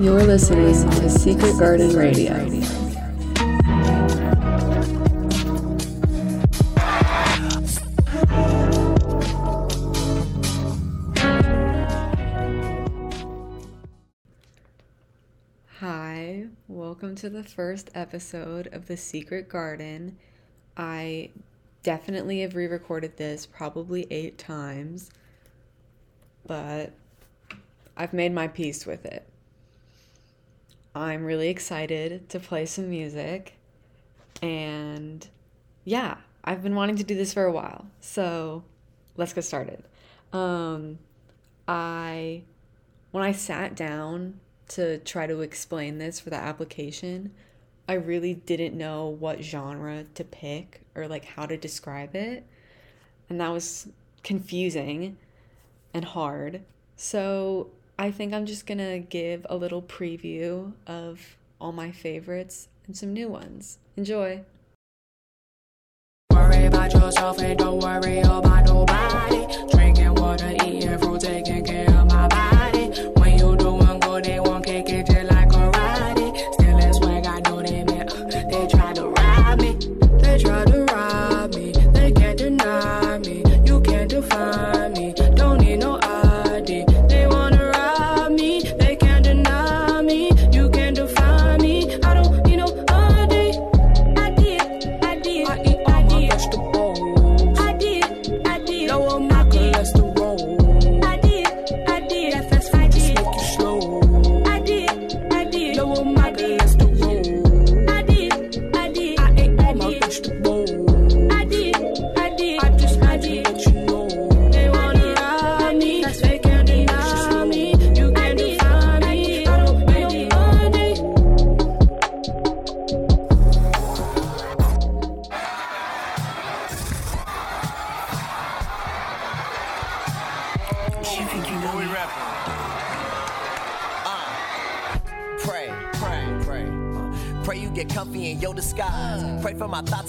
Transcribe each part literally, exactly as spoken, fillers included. You're listening to Secret Garden Radio. Hi, welcome to the first episode of The Secret Garden. I definitely have re-recorded this probably eight times, but I've made my peace with it. I'm really excited to play some music, and yeah, I've been wanting to do this for a while, so let's get started. Um, I, when I sat down to try to explain this for the application, I really didn't know what genre to pick or like how to describe it, and that was confusing and hard, so I think I'm just gonna give a little preview of all my favorites and some new ones. Enjoy. Worry about yourself and don't worry about nobody. Drinking water, eating fruit, taking care of my body. When you doing good, they won't kick it just like a riding. Still in swag, I know they meant. They try to rob me. They try to rob me. They can't deny me. You can't define me. Don't need no I D.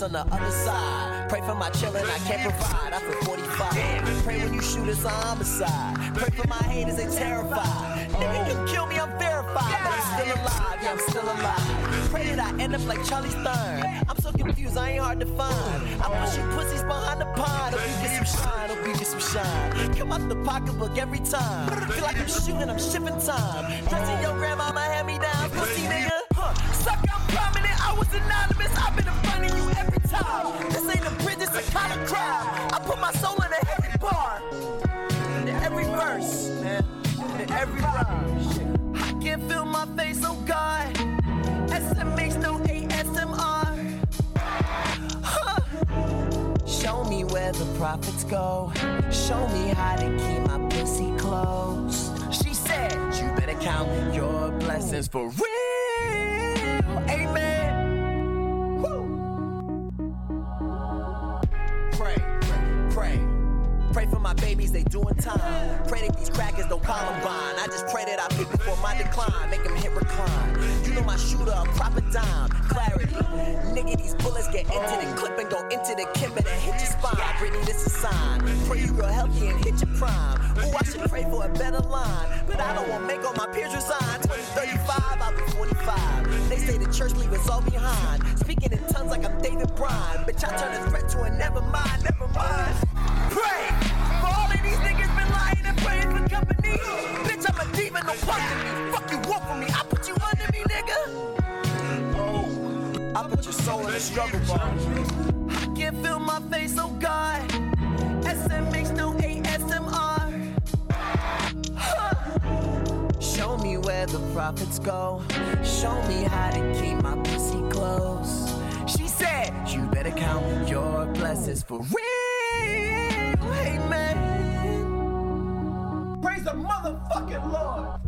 On the other side, pray for my children I can't provide. After forty-five, damn. Pray when you shoot it's a homicide. Pray for my haters, they terrified. Oh. Nigga, you kill me, I'm verified, yeah. But I'm still alive, yeah, I'm still alive. Pray that I end up like Charlie Stern. I'm so confused, I ain't hard to find. I'm pushing pussies behind the pond. Hope you get some shine, hope you get some shine. Come out the pocketbook every time. Feel like I'm shooting, I'm shipping time. Dressing your grandma, my hand-me-down. Pussy nigga, huh? Suck, I'm prominent, I was anonymous. I've been a funny you every time. This ain't a bridge, it's a kind of crime. I put my soul in every bar, in every verse, man, in every rhyme. I can't feel my face, oh God. S M H, no A S M R. Huh. Show me where the profits go. Show me how to keep my pussy close. She said, you better count your blessings for real. Amen. Pray for my babies, they doing time. Pray that these crackers don't Columbine. I just pray that I pick before my decline. Make them hit recline. You know my shooter, a proper dime. Clarity. Nigga, these bullets get into the clip and go into the kimber and hit your spine. Brittany, this is a sign. Pray you real healthy and hit your prime. Ooh, I should pray for a better line. But I don't want to make all my peers resign. twenty, thirty-five, I'll be forty-five. They say the church leave us all behind. Speaking in tongues like I'm David Bryan. Bitch, I turn a threat to a never mind, never mind. Pray! For all of these niggas been lying and praying for company. Bitch, I'm a demon, no fuck to me. Fuck you, walk for me, I put you under me, nigga. Oh, I put your soul in the struggle bar. I can't feel my face, oh God. S M H, no A S M R. Huh. Show me where the profits go. Show me how to keep my pussy close. She said, you better count your blessings for real. Amen. Praise the motherfucking Lord.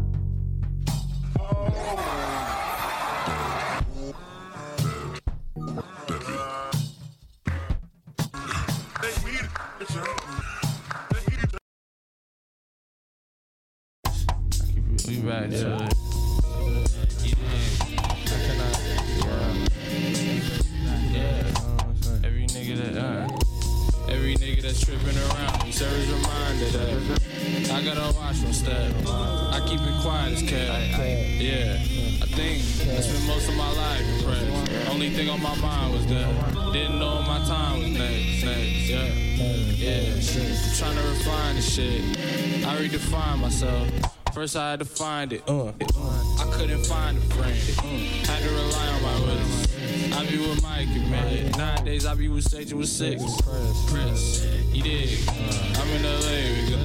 We back, yeah. Every nigga that uh Every nigga that's tripping around, serves a reminder that I gotta watch my step. I keep it quiet as cat. Yeah, I think I spent most of my life impressed. Only thing on my mind was that. Didn't know my time was next. next. Yeah, yeah. I'm trying to refine this shit. I redefine myself. First I had to find it. I couldn't find a friend. Had to rely on my wisdom. I be with Mike and man. Nowadays I be with Sage and with Six. Prince, you dig? I'm in L A, we go.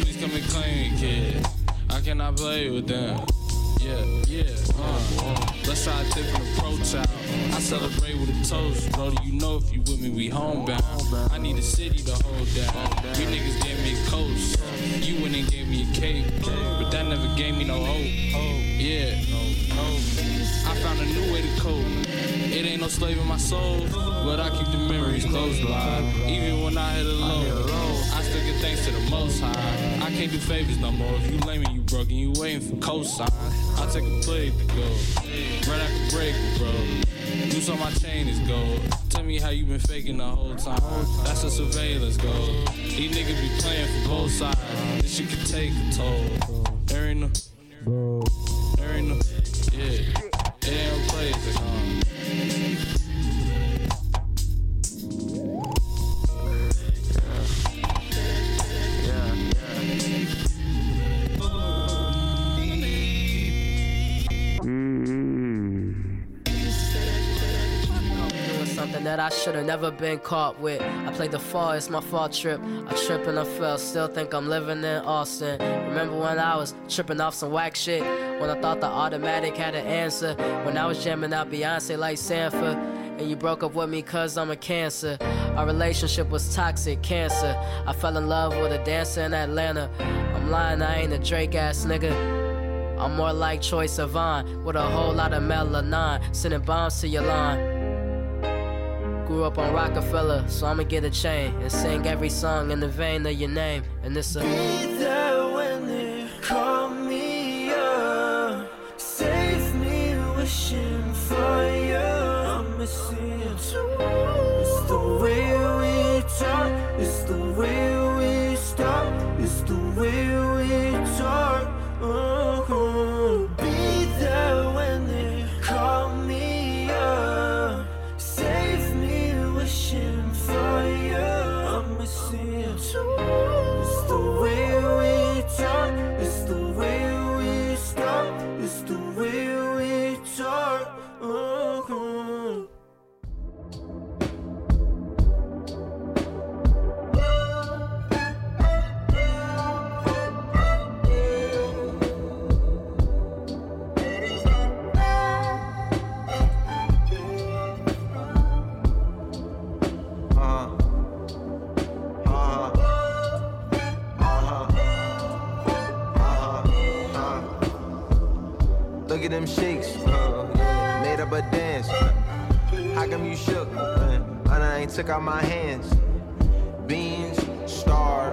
Please come and claim it, kid. I cannot play with them. Yeah, yeah, uh, let's try a different approach out. I celebrate with a toast, brody. You know if you with me, we homebound. I need a city to hold down. You niggas gave me a coast. You went and gave me a cape, but that never gave me no hope. Yeah, I found a new way to cope. It ain't no slave in my soul, but I keep the memories close alive. Even when I hit a low, I still get thanks to the Most High. I can't do favors no more. If you lame and you broke and you waiting for cosigns, I take a plate to go. Right after break, bro. Loose on my chain is gold. Tell me how you been faking the whole time. That's a surveillance goal. These niggas be playing for both sides. This shit can take a toll. There ain't no, bro. There ain't no, yeah. It ain't no plays at home. That I should have never been caught with. I played the fall, it's my fall trip. I trip and I fell, still think I'm living in Austin. Remember when I was tripping off some whack shit? When I thought the automatic had an answer. When I was jamming out Beyonce like Sanford. And you broke up with me cause I'm a cancer. Our relationship was toxic, cancer. I fell in love with a dancer in Atlanta. I'm lying, I ain't a Drake ass nigga. I'm more like Troye Sivan with a whole lot of melanin. Sending bombs to your lawn. Grew up on Rockefeller, so I'ma get a chain and sing every song in the vein of your name. And it's a be there when they call me up. Save me wishing for you. I'm missing you too. It's the way we talk, it's the way we stop, it's the way we talk. Oh, be there when they call me up. Save me. Wishing for you, I'm missing you too. It's the way we talk, it's the way we stop, it's the way we talk. Oh. Look at them shakes, uh, yeah. Made up a dance. How come you shook? Uh, and I ain't took out my hands. Beans, star,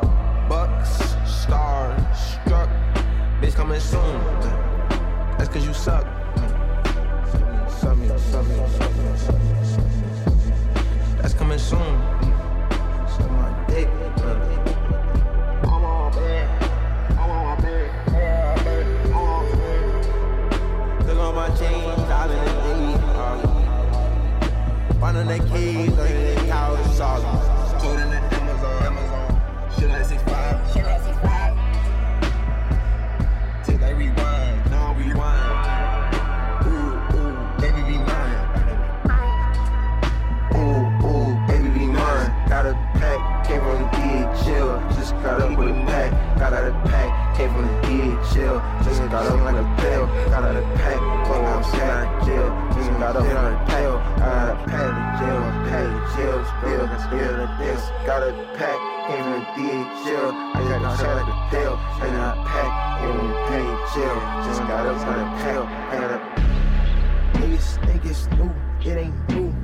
bucks, star, struck. Bitch coming soon. Uh, that's cause you suck. Uh, suck me, suck me, suck me, suck me, suck me. That's coming soon. Uh, suck my dick. Uh, I'm on bed. I'm on bed. On my chains, I've been in the uh, finding the keys, under the couch, sorry. Told in the Amazon, Amazon. Shit like six five. Shit like six five. Take like rewind, now rewind. Ooh, ooh, baby be mine. Ooh, ooh, baby be mine. Got a pack, came from the D H L. Just got up with a pack, got out of pack. Came from the D H L, just got up like a pill. Got out of the pack, fuck I'm scared out of jail. Just got up like a pill, got out of pack to jail. Pack to jail, spill, spill the this. Got out the pack, came from the D H L. I just got shot like a pill, and I pack, came from the D H L. Just got up like a pill, I got a. Niggas think it's new, it ain't new.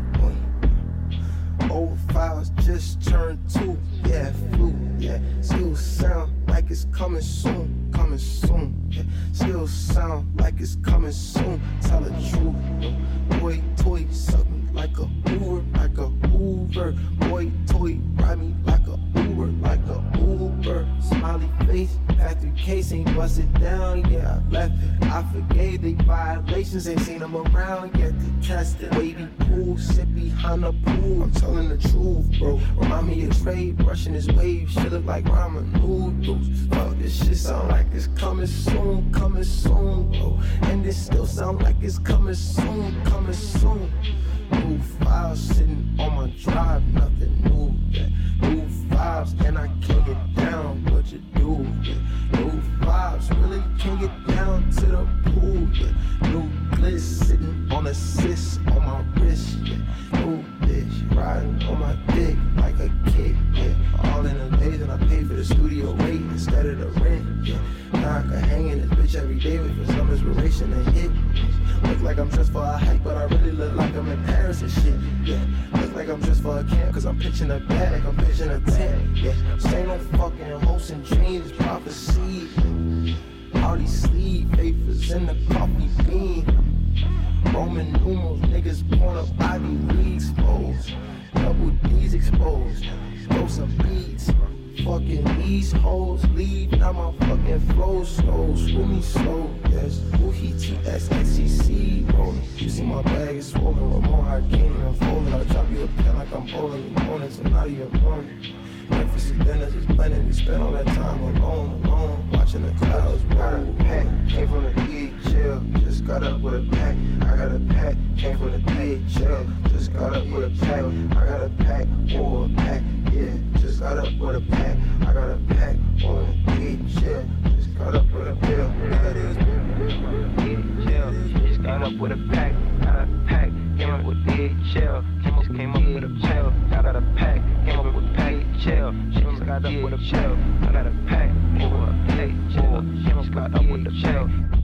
Old files just turned two, yeah, flu, yeah. Still sound like it's coming soon, coming soon, yeah. Still sound like it's coming soon, tell the truth. Boy, toy, suck me like a Uber, like a Uber. Boy, toy, ride me like a Uber, like a Uber. Smiley face. Factory casing, bust it down, yeah, I left it. I forgave the violations, ain't seen them around yet to test it. Wavy pool, sit behind the pool, I'm telling the truth, bro. Remind me of Trey, brushing his wave, shit look like ramen noodles. Fuck, this shit sound like it's coming soon, coming soon, bro. And it still sound like it's coming soon, coming soon. New files sitting on my drive, nothing new, yeah. New vibes, and I can't get down, what you do, yeah. New vibes, really can't get down to the pool, yeah. New bliss, sitting on a sis on my wrist, yeah. New bitch, riding on my dick like a kid, yeah. All in the days, and I pay for the studio rate instead of the rent, yeah. Now I could hang in this bitch every day with some inspiration and hit. Look like I'm dressed for a hike, but I really look like I'm in Paris and shit, yeah. Look like I'm dressed for a camp, cause I'm pitching a bag, I'm pitching a tent, yeah. Say no fucking hopes and dreams, prophecy. All these sleeve papers in the coffee bean. Roman numerals, niggas born up Ivy League exposed. Double D's exposed, throw some beats. Fucking these hoes leave, now my fucking flow slow. Screw me slow, yes. Who he T S X E C rolling. You see my bag is swollen with more hurricane and I'm folding. I drop you a pen like I'm bowling. You're morning, so not even morning. Breakfast and dinner just blending. We spent all that time alone, alone. Watching the clouds roll. Pack, came from the D H L, just got up with a pack. I got a pack, came from the D H L, just got up with a pack. I got a pack, or a pack. Yeah, just got up with a pack. I got a pack on the D H L. Just got up with a pill. D H L. Just got up with a pack. Got a pack. Came up with D H L. Just came up with a pill. Got a pack. Came up with D H L. Just got up with a pill. I got a pack or a D H L. Just got up with a pill.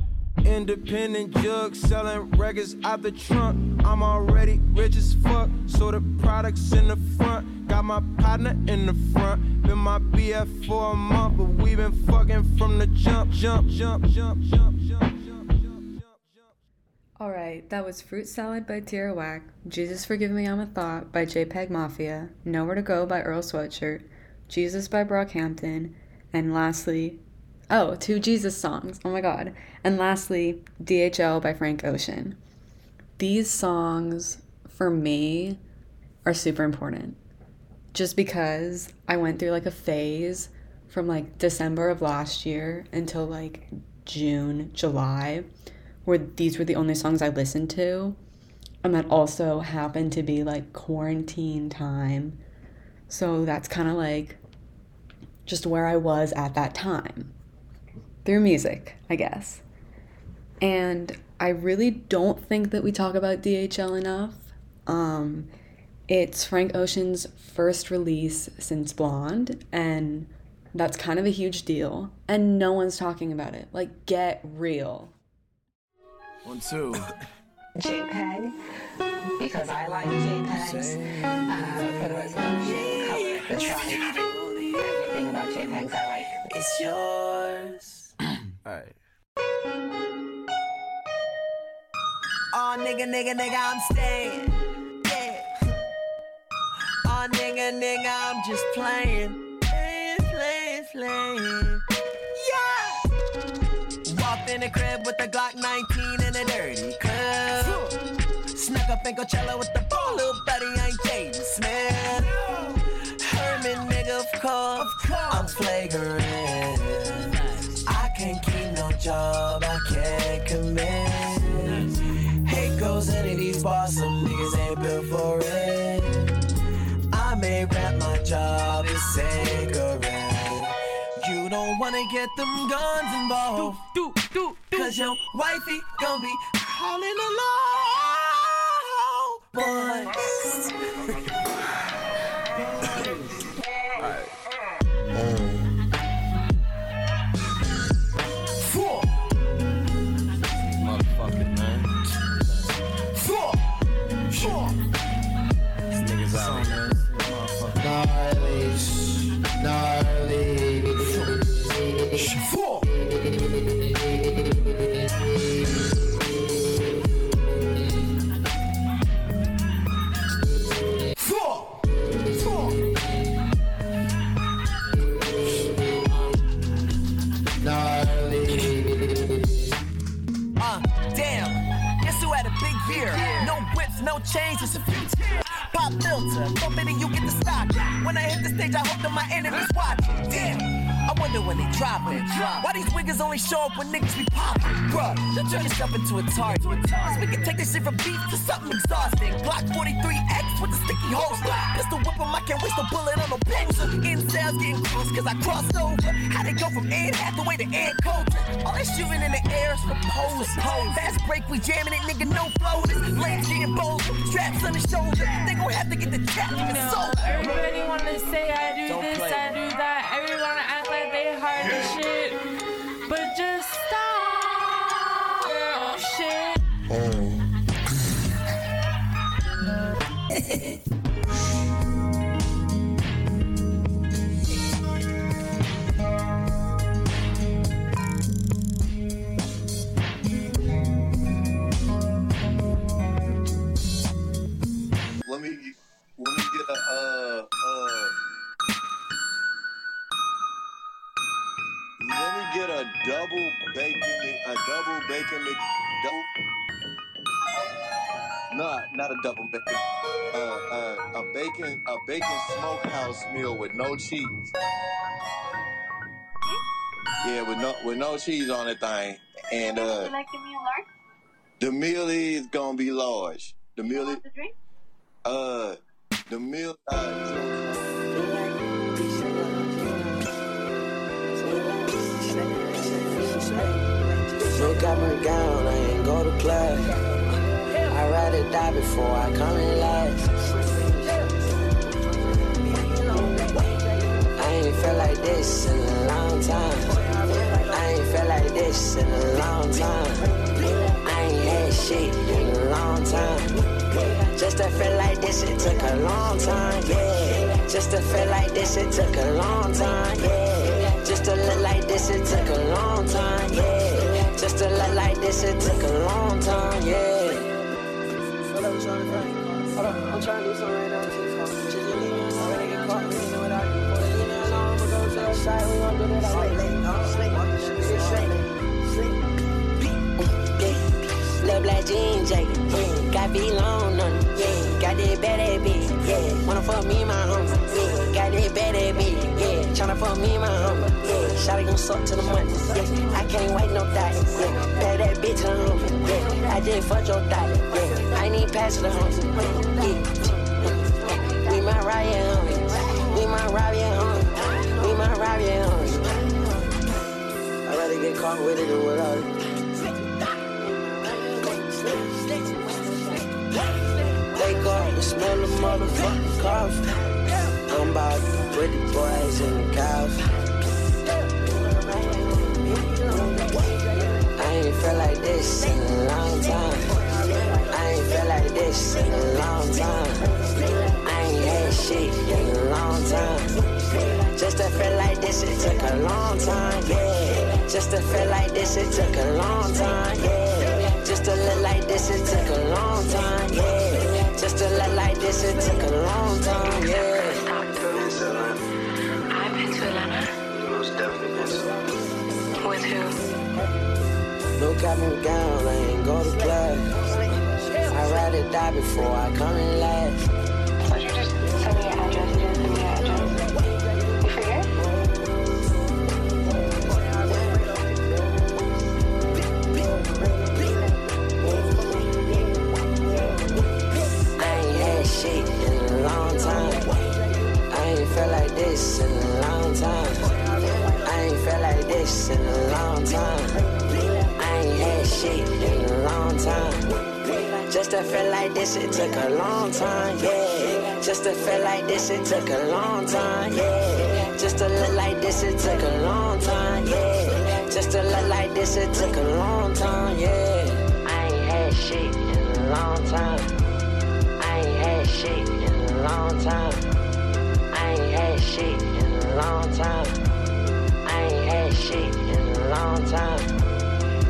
Independent jug, selling records out the trunk. I'm already rich as fuck, so the product's in the front. Got my partner in the front. Been my B F for a month, but we been fucking from the jump, jump, jump, jump, jump, jump, jump, jump, jump. Alright, that was Fruit Salad by Tira Wack, Jesus Forgive Me I'm a Thought by JPEG Mafia, Nowhere to Go by Earl Sweatshirt, Jesus by Brockhampton, and lastly... Oh, two Jesus songs. Oh my God. And lastly, D H L by Frank Ocean. These songs, for me, are super important. Just because I went through like a phase from like December of last year until like June, July, where these were the only songs I listened to. And that also happened to be like quarantine time. So that's kind of like just where I was at that time. Through music, I guess. And I really don't think that we talk about D H L enough. Um, it's Frank Ocean's first release since Blonde, and that's kind of a huge deal. And no one's talking about it. Like, get real. One, two. JPEG, because I like JPEGs. Uh, for the rest of the color, the tribe, everything about JPEGs I like. It's yours. Alright. Oh nigga, nigga, nigga, I'm staying. Yeah. Oh nigga, nigga, I'm just playing. Playing, playing, playing. Yeah. Walked in the crib with the Glock nineteen and a dirty club. Snuck up in Coachella with the ball, little buddy, I ain't Jaden Smith. Herman, nigga, of course, I'm flagrant. Can't keep no job, I can't commit. Hate goes into these bars, some niggas ain't built for it. I may rap my job, it's cigarette. You don't wanna get them guns involved, do, do, do, cause your wifey gon' be calling the law. Boys. Alright. Um. Four. Four. change is a feature. Pop filter, bump it and you get the stock. When I hit the stage, I hope that my enemies watch. Damn, I wonder when they drop it. Why these wiggers only show up when niggas be popping? Bruh, turn yourself into a target. Cause we can take this shit from beef to something exhausting. Glock forty-three X with the sticky holster. Pistol whip 'em, I can't waste a bullet on no bitch. Incels getting close cause I crossed over. How they go from Ed Hathaway to Ed Coulter? All that shooting in the air is for pose. Fast break, we jamming it, nigga, no floating. Legs getting bold, straps on the shoulder. They gon' have to get the trap in the soul. Everybody wanna say I do this, I do that. Everybody wanna act like they hard as shit. But just stop, girl, shit. Oh. Let me, let me get a, uh, uh, let me get a double bacon, a double bacon, double, nah, not a double bacon, uh, uh, a bacon, a bacon smokehouse meal with no cheese. Yeah, with no, with no cheese on the thing. And, uh, would you like the meal large? The meal is gonna be large. The meal is... Uh, the meal. Uh, Look at my gown, I ain't go to play. I'd rather die before I come in life. I ain't felt like this in a long time. I ain't felt like this in a long time. I ain't had shit in a long time. Just to feel like this, it took a long time, yeah. Just to feel like this, it took a long time, yeah. Just to look like this, it took a long time, yeah. Just to look like this, it took a long time, yeah. What up, Sean? Hold on, I'm trying to do something right now. Just leave me alone. They get caught, you know what I do. Leave me alone, but go to the side. We won't do that all night. Sleep, sleep, sleep, sleep, sleep. Little black jean jacket, yeah. Got V long on it, yeah. Got that bad bitch, yeah. Wanna fuck me, my homie, yeah. Got that bad bitch, yeah. Tryna fuck me, my homie, yeah. Shawty gon' suck to the money, yeah. I can't wait no thigh, yeah. Pay that bitch to the homie, yeah. I just fuck your thigh, yeah. I need pass to the homie, yeah. We my riot homie, we my riot homie, we my riot homie. I'd rather get caught with it than without it. Up, smell the motherfucking coffee. I'm about the pretty boys in the coffee. I ain't felt like this in a long time. I ain't felt like this in a long time. I ain't had shit in a long time. Just to feel like this, it took a long time, yeah. Just to feel like this, it took a long time, yeah. Just to look like this, it took a long time, yeah. Just to look like this, it took a long time, yeah. I've been to Atlanta. I've been to Atlanta. Most definitely been to Atlanta. With who? Look at my gown, I ain't go to play. I'd rather die before I come in life. So you just send me your address, you didn't send me your address. You forget? Shit in a long time. I ain't felt like this in a long time. I ain't felt like this in a long time. I ain't had shit in a long time. Just to feel like this, it took a long time, yeah. Just to feel like this, it took a long time, yeah. Just to look like this, it took a long time, yeah. Just to look like this, it took a long time, yeah. I ain't had shit in a long time. Shit in a long time. I ain't had shit in a long time. I ain't had shit in a long time.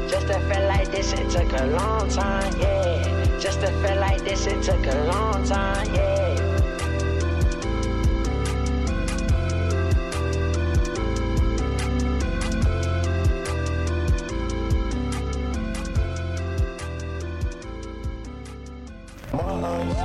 Just to feel like this, it took a long time, yeah. Just to feel like this, it took a long time, yeah. Mom.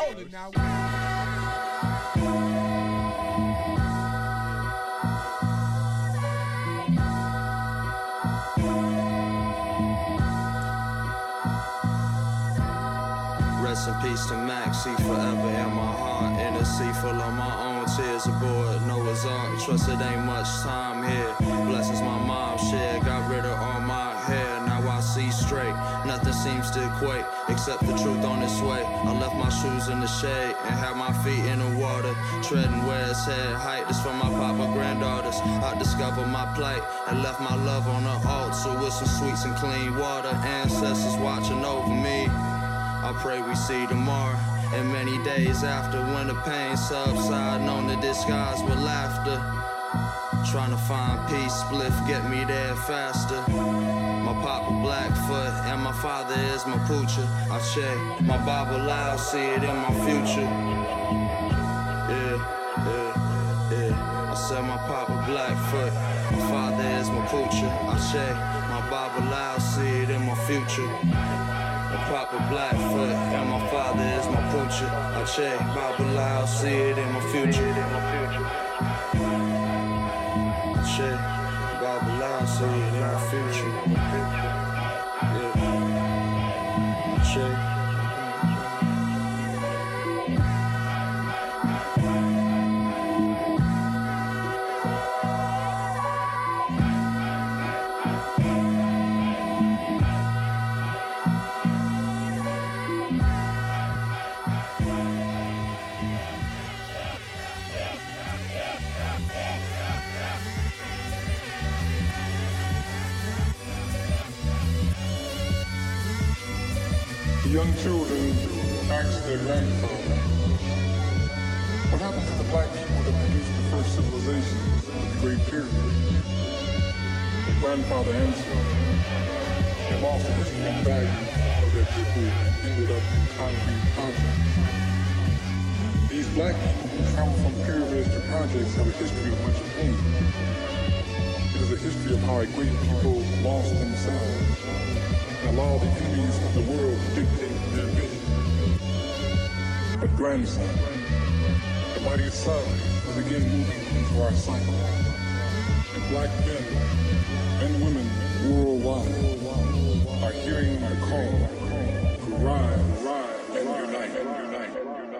Hold it now. Rest in peace to Maxie, forever in my heart. In a sea full of my own tears aboard Noah's Ark. Trust it ain't much time here. Blessings my mom shared, got rid of all my hair. Now I see straight, nothing seems to equate except the truth on its way. I left my shoes in the shade and had my feet in the water, treading where it's head height. This for my papa granddaughters. I discovered my plight and left my love on the altar with some sweets and clean water. Ancestors watching over me, I pray we see tomorrow, and many days after, when the pain subsides, known to disguise with laughter. Trying to find peace, spliff, get me there faster. My papa Blackfoot, and my father is my poocher. I check my Bible, I'll see it in my future. Yeah, yeah, yeah. I said my papa Blackfoot, my father is my poocher. I check my Bible, I'll see it in my future. Papa Blackfoot and my father is my poocher. I check Bible, I'll see it in my future. I check Bible, I'll see it in my future. Yeah. I check. Young children ask their grandfather, what happened to the black people that produced the first civilization of the Great Pyramid? The grandfather answered, they lost the human value of their people and ended up in concrete projects. These black people who travel from pyramids to projects have a history of much pain. It is a history of how a great people lost themselves and allow the enemies of the world to dictate their vision. But grandson, the mighty sun was again moving into our cycle. And black men and women worldwide are hearing our call to rise, rise, and unite, and unite, and unite, and unite.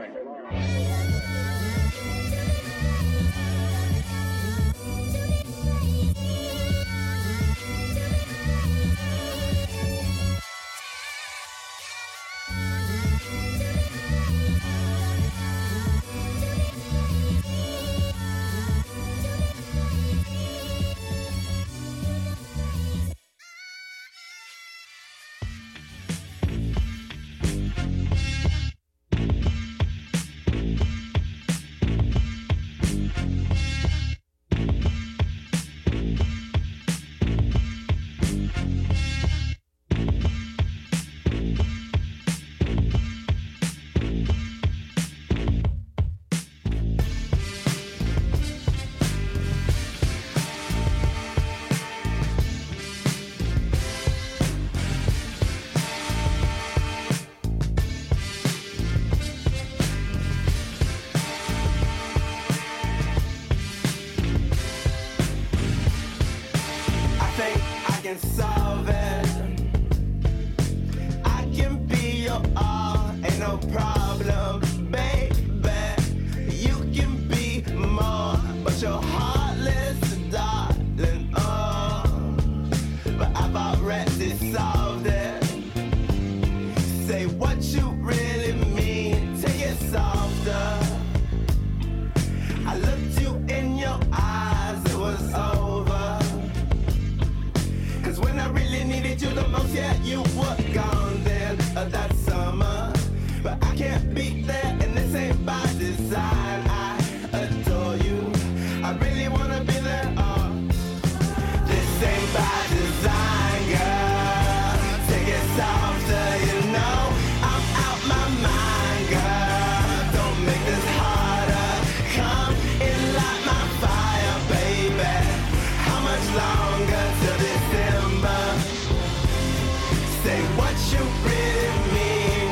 Say what you really mean.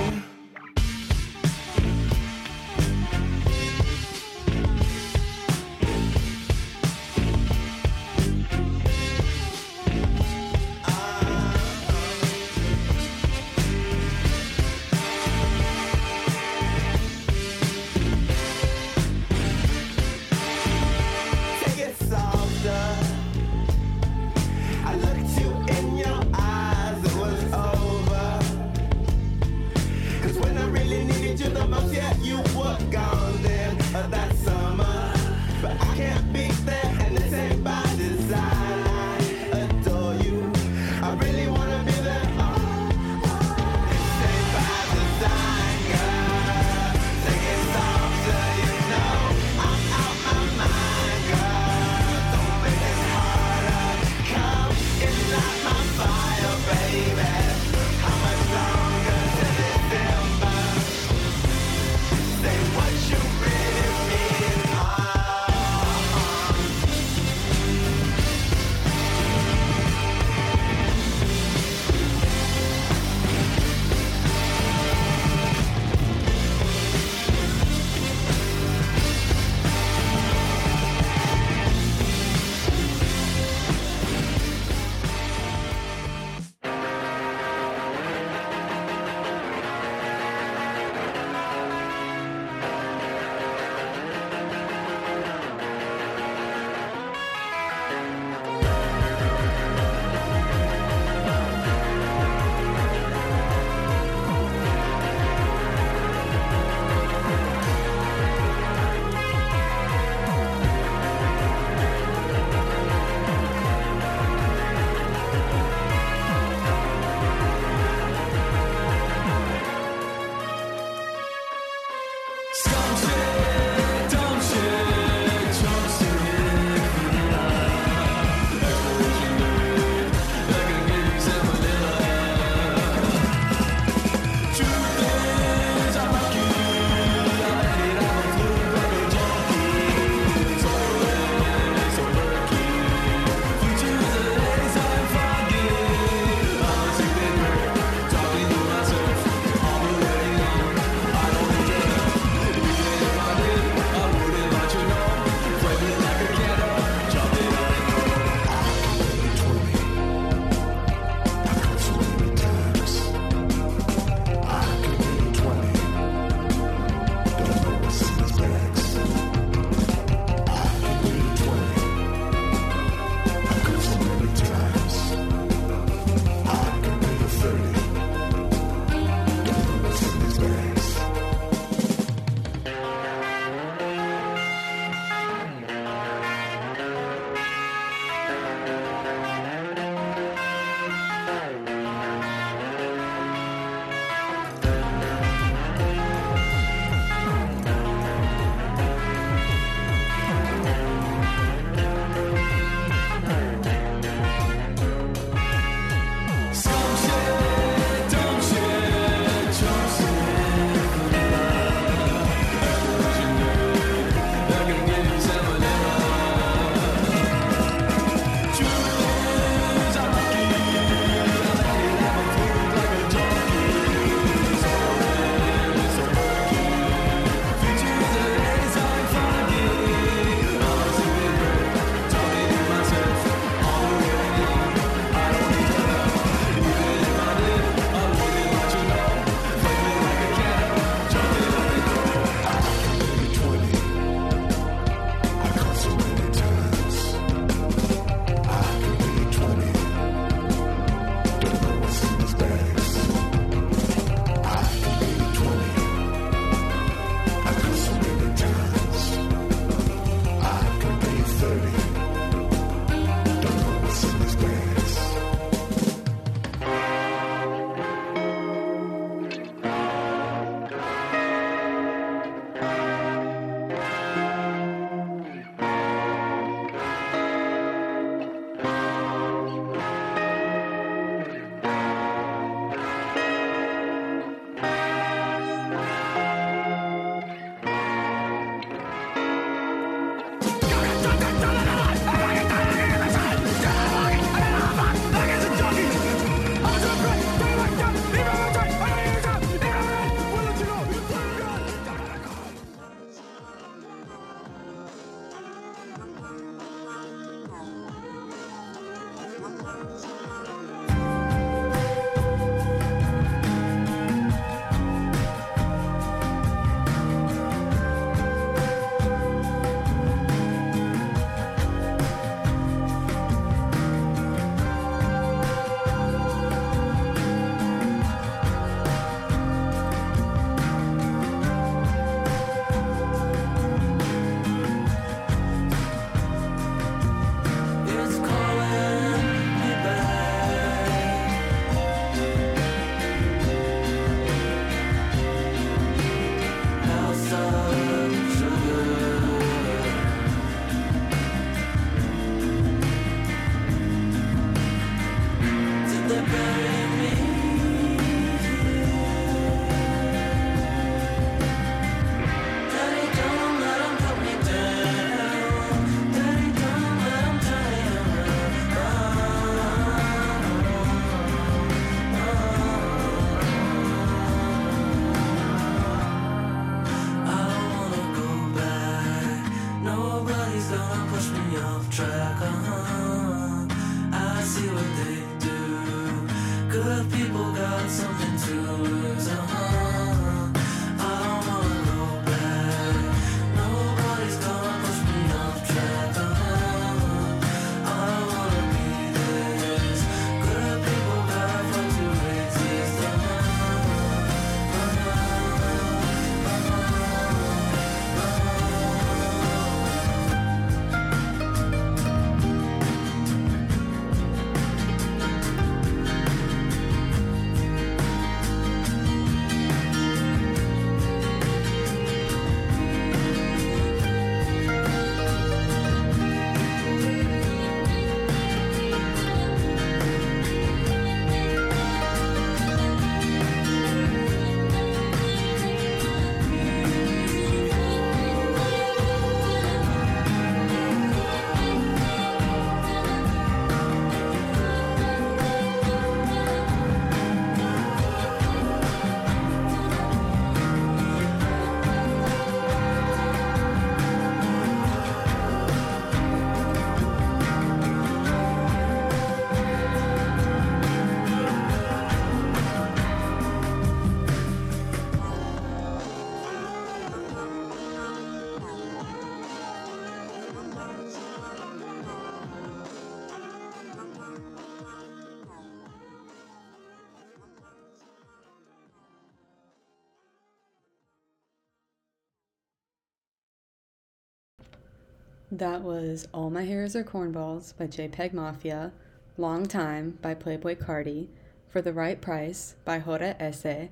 That was All My Heroes Are Cornballs by JPEG Mafia, Long Time by Playboy Cardi, For the Right Price by Hora Esse,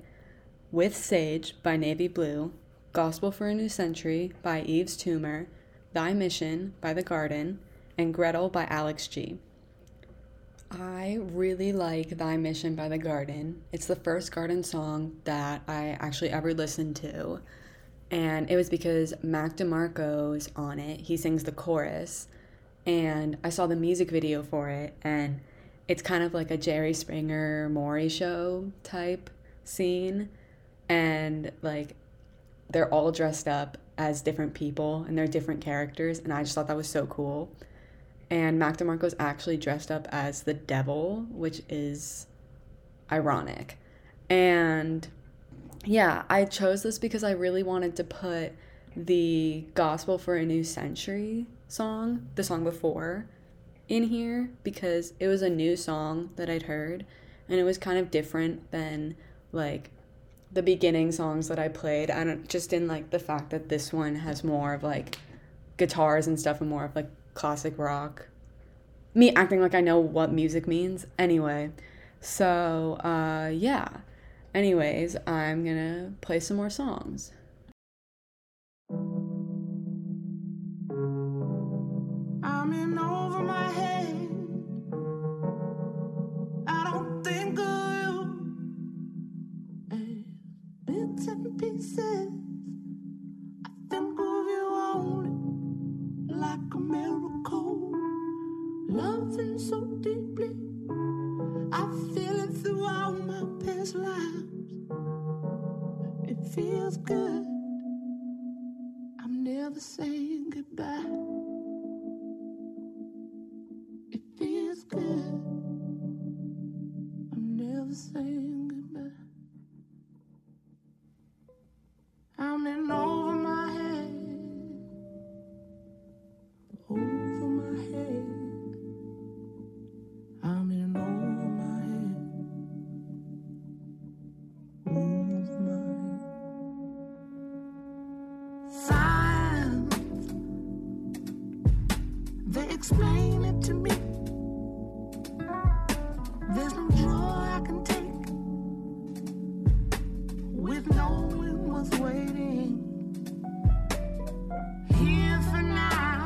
With Sage by Navy Blue, Gospel for a New Century by Yves Tumor, Thy Mission by The Garden, and Gretel by Alex G. I really like Thy Mission by The Garden. It's the first Garden song that I actually ever listened to, and it was because Mac DeMarco's on it. He sings the chorus, and I saw the music video for it, and it's kind of like a Jerry Springer, Maury show type scene, and like they're all dressed up as different people, and they're different characters, and I just thought that was so cool. And Mac DeMarco's actually dressed up as the devil, which is ironic. And yeah, I chose this because I really wanted to put the Gospel for a New Century song, the song before, in here, because it was a new song that I'd heard, and it was kind of different than like the beginning songs that I played. I don't just in like the fact that this one has more of like guitars and stuff and more of like classic rock. Me acting like I know what music means. Anyway, so uh yeah. Anyways, I'm gonna play some more songs. I'm in over my head. I don't think of you. And bits and pieces. I think of you only like a miracle. Loving so deeply. I feel it through all my past lives. It feels good. I'm never saying goodbye. It feels good. I'm never saying goodbye. I'm in over my head. Over my head. I'm in over my head. Over my head. Explain it to me. There's no joy I can take with knowing what's waiting here for now,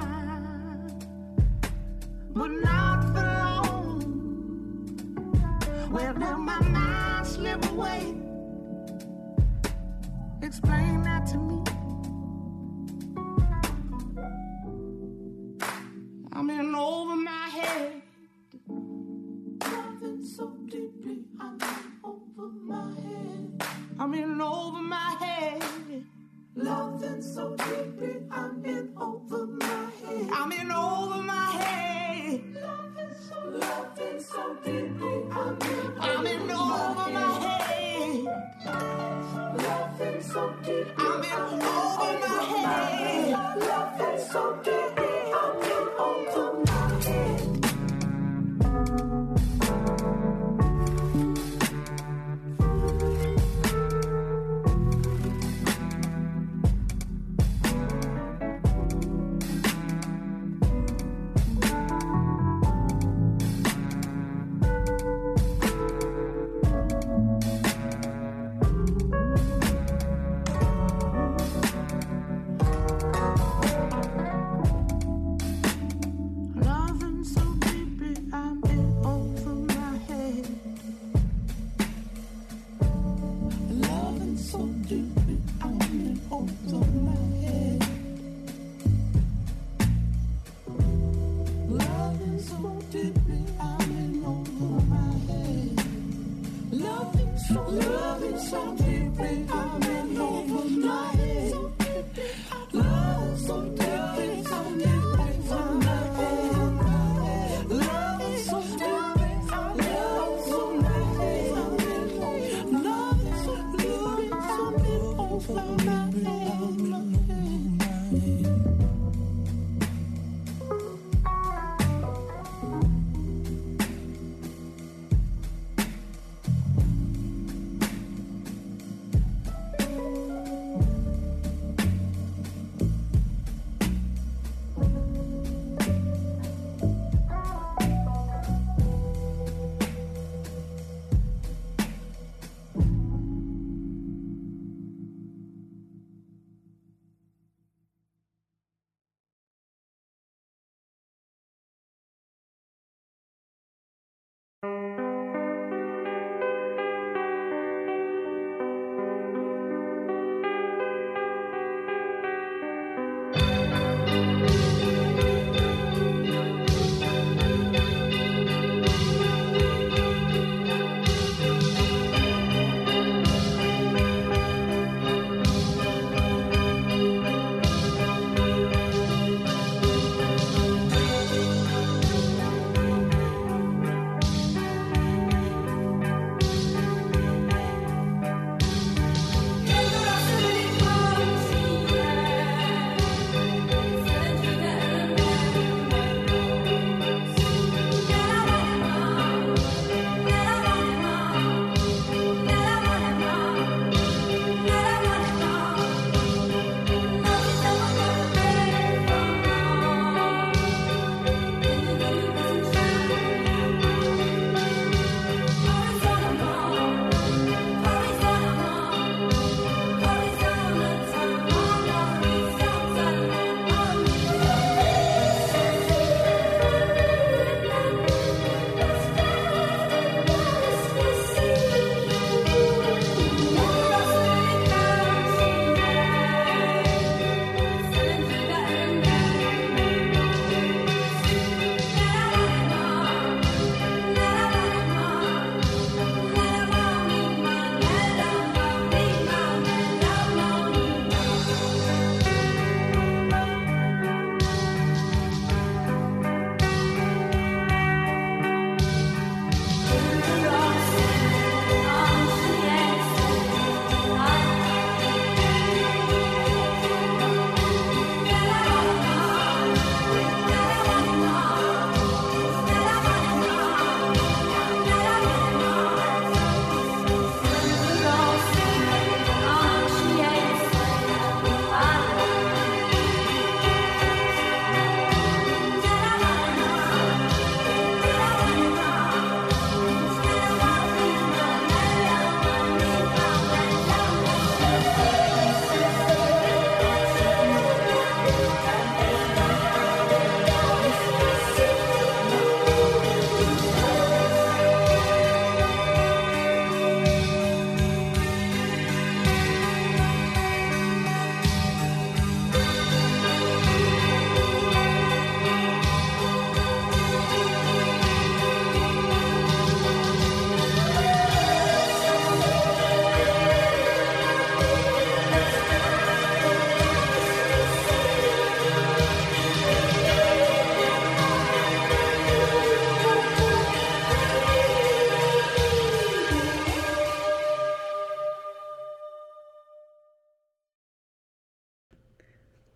but not for long. Where did my mind slip away? Explain that to me.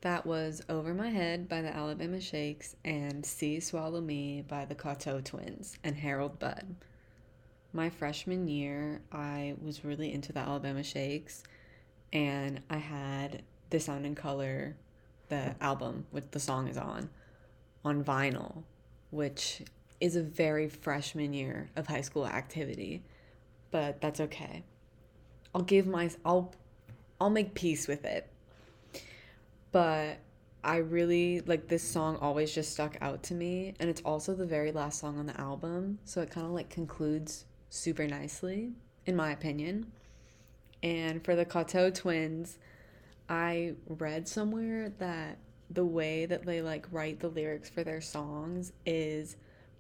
That was Over My Head by the Alabama Shakes and See Swallow Me by the Cocteau Twins and Harold Budd. My freshman year, I was really into the Alabama Shakes, and I had The Sound and Color, the album with the song is on, on vinyl, which is a very freshman year of high school activity, but that's okay. I'll give my, I'll, I'll make peace with it. But I really, like, this song always just stuck out to me, and it's also the very last song on the album, so it kind of, like, concludes super nicely, in my opinion. And for the Cocteau Twins, I read somewhere that the way that they, like, write the lyrics for their songs is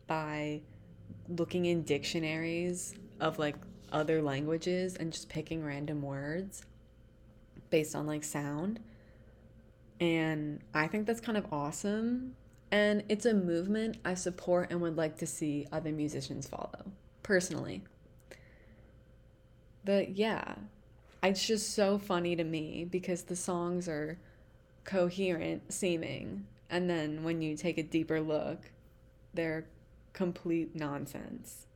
by looking in dictionaries of, like, other languages and just picking random words based on, like, sound. And I think that's kind of awesome, and it's a movement I support and would like to see other musicians follow, personally. But yeah, it's just so funny to me because the songs are coherent seeming, and then when you take a deeper look, they're complete nonsense.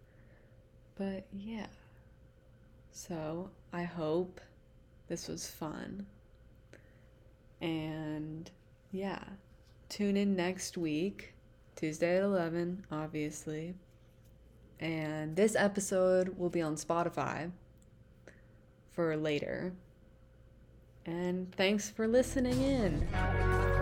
But yeah, so I hope this was fun. And yeah, tune in next week, Tuesday at eleven, obviously. And this episode will be on Spotify for later. And thanks for listening in.